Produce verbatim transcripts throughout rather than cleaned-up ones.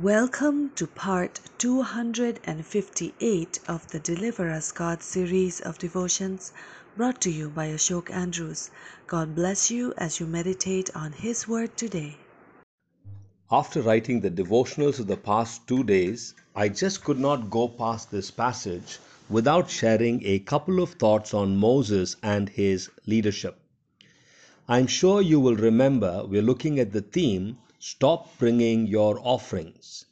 Welcome to part two hundred fifty-eight of the Deliver Us God series of devotions brought to you by Ashok Andrews. God bless you as you meditate on His Word today. After writing the devotionals of the past two days, I just could not go past this passage without sharing a couple of thoughts on Moses and his leadership. I'm sure you will remember we're looking at the theme, Stop Bringing Your Offerings.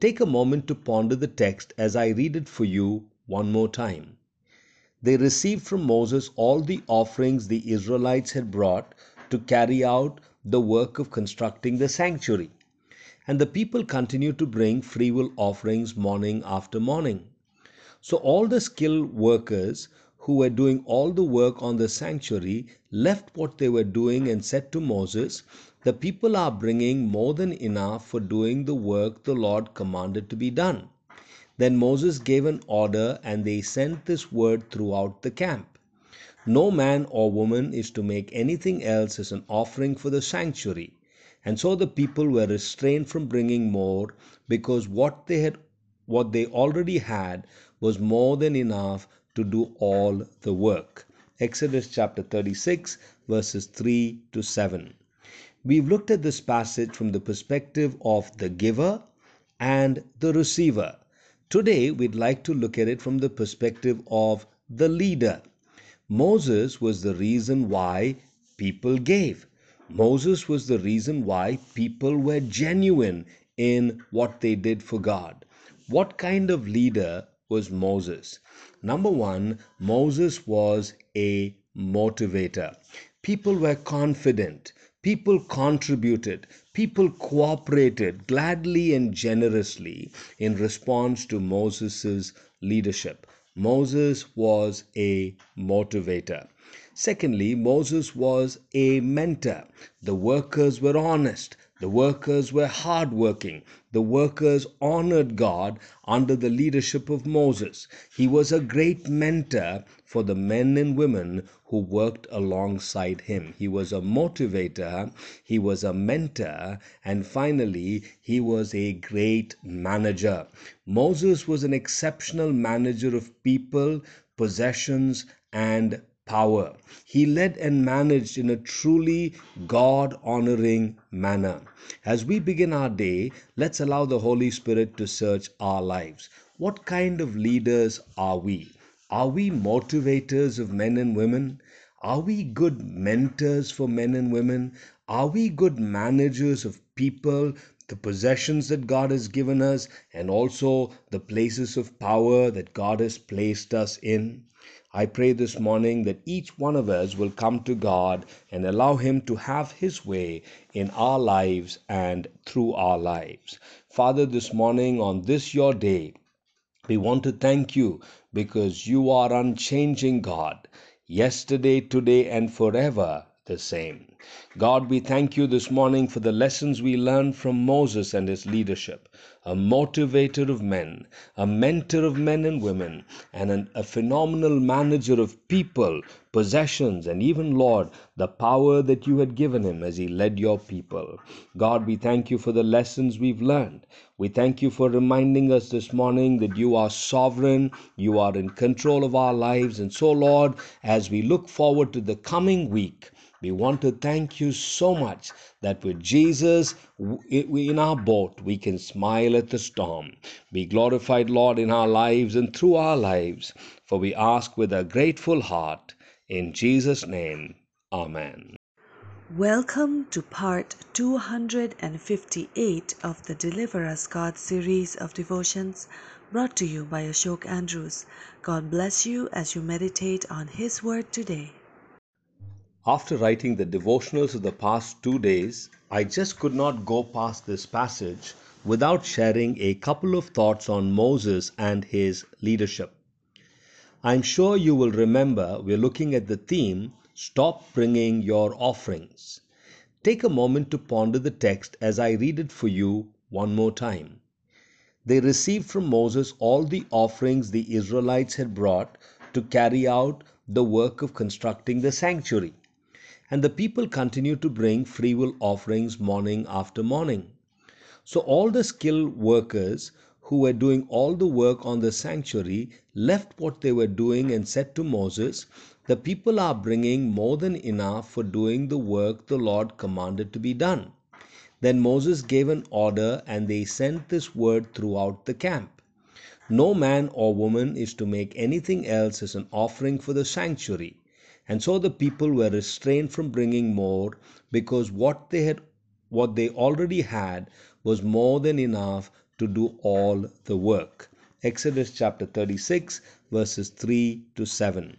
Take a moment to ponder the text as I read it for you one more time. They received from Moses all the offerings the Israelites had brought to carry out the work of constructing the sanctuary. And the people continued to bring freewill offerings morning after morning. So all the skilled workers who were doing all the work on the sanctuary left what they were doing and said to Moses, "The people are bringing more than enough for doing the work the Lord commanded to be done." Then Moses gave an order, and they sent this word throughout the camp: "No man or woman is to make anything else as an offering for the sanctuary." And so the people were restrained from bringing more, because what they had, what they already had was more than enough to do all the work. Exodus chapter thirty-six, verses three to seven. We've looked at this passage from the perspective of the giver and the receiver. Today, we'd like to look at it from the perspective of the leader. Moses was the reason why people gave. Moses was the reason why people were genuine in what they did for God. What kind of leader was Moses? Number one, Moses was a motivator. People were confident. People contributed, people cooperated gladly and generously in response to Moses' leadership. Moses was a motivator. Secondly, Moses was a mentor. The workers were honest. The workers were hardworking. The workers honored God under the leadership of Moses. He was a great mentor for the men and women who worked alongside him. He was a motivator, he was a mentor, and finally, he was a great manager. Moses was an exceptional manager of people, possessions, and power. He led and managed in a truly God-honoring manner. As we begin our day, let's allow the Holy Spirit to search our lives. What kind of leaders are we? Are we motivators of men and women? Are we good mentors for men and women? Are we good managers of people, the possessions that God has given us, and also the places of power that God has placed us in? I pray this morning that each one of us will come to God and allow Him to have His way in our lives and through our lives. Father, this morning on this your day, we want to thank you because you are unchanging God, yesterday, today, and forever the same. God, we thank you this morning for the lessons we learned from Moses and his leadership, a motivator of men, a mentor of men and women, and an, a phenomenal manager of people, possessions, and even, Lord, the power that you had given him as he led your people. God, we thank you for the lessons we've learned. We thank you for reminding us this morning that you are sovereign, you are in control of our lives, and so, Lord, as we look forward to the coming week, we want to thank you so much that with Jesus in our boat, we can smile at the storm. Be glorified, Lord, in our lives and through our lives, for we ask with a grateful heart. In Jesus' name, amen. Welcome to part two hundred fifty-eight of the Deliver Us God series of devotions brought to you by Ashok Andrews. God bless you as you meditate on His Word today. After writing the devotionals of the past two days, I just could not go past this passage without sharing a couple of thoughts on Moses and his leadership. I'm sure you will remember we're looking at the theme, Stop Bringing Your Offerings. Take a moment to ponder the text as I read it for you one more time. They received from Moses all the offerings the Israelites had brought to carry out the work of constructing the sanctuary. And the people continued to bring freewill offerings morning after morning. So all the skilled workers who were doing all the work on the sanctuary left what they were doing and said to Moses, "The people are bringing more than enough for doing the work the Lord commanded to be done." Then Moses gave an order, and they sent this word throughout the camp: "No man or woman is to make anything else as an offering for the sanctuary." And so the people were restrained from bringing more, because what they had, what they already had was more than enough to do all the work. Exodus chapter thirty-six, verses three to seven.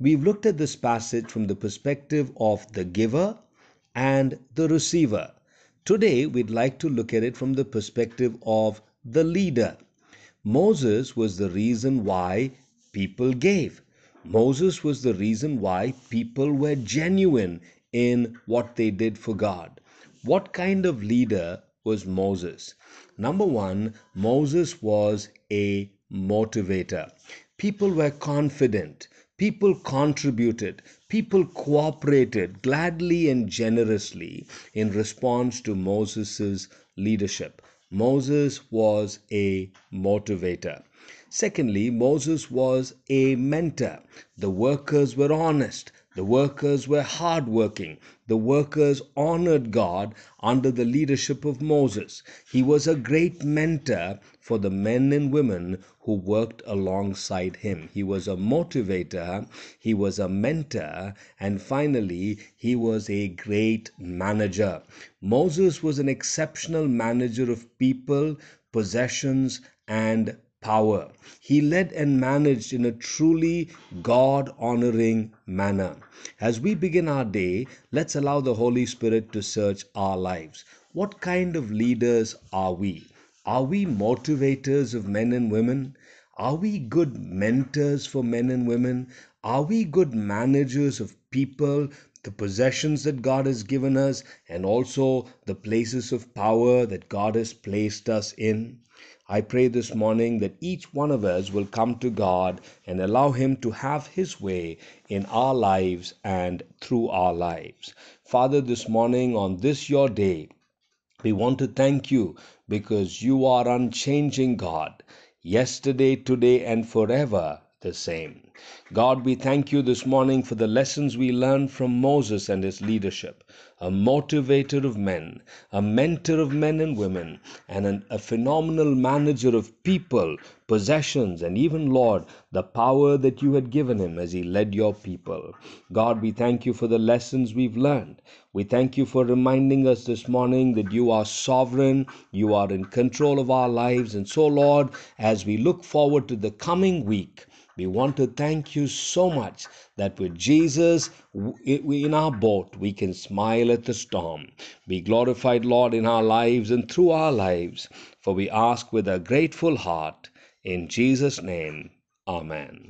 We've looked at this passage from the perspective of the giver and the receiver. Today, we'd like to look at it from the perspective of the leader. Moses was the reason why people gave. Moses was the reason why people were genuine in what they did for God. What kind of leader was Moses? Number one, Moses was a motivator. People were confident. People contributed, people cooperated gladly and generously in response to Moses' leadership. Moses was a motivator. Secondly, Moses was a mentor. The workers were honest. The workers were hardworking. The workers honored God under the leadership of Moses. He was a great mentor for the men and women who worked alongside him. He was a motivator, he was a mentor, and finally, he was a great manager. Moses was an exceptional manager of people, possessions, and power. He led and managed in a truly God-honoring manner. As we begin our day, let's allow the Holy Spirit to search our lives. What kind of leaders are we? Are we motivators of men and women? Are we good mentors for men and women? Are we good managers of people, the possessions that God has given us, and also the places of power that God has placed us in? I pray this morning that each one of us will come to God and allow Him to have His way in our lives and through our lives. Father, this morning on this your day, we want to thank you because you are unchanging God, yesterday, today, and forever the same. God, we thank you this morning for the lessons we learned from Moses and his leadership, a motivator of men, a mentor of men and women, and an, a phenomenal manager of people, possessions, and even, Lord, the power that you had given him as he led your people. God, we thank you for the lessons we've learned. We thank you for reminding us this morning that you are sovereign, you are in control of our lives, and so, Lord, as we look forward to the coming week, we want to thank you so much that with Jesus in our boat, we can smile at the storm. Be glorified, Lord, in our lives and through our lives, for we ask with a grateful heart. In Jesus' name, amen.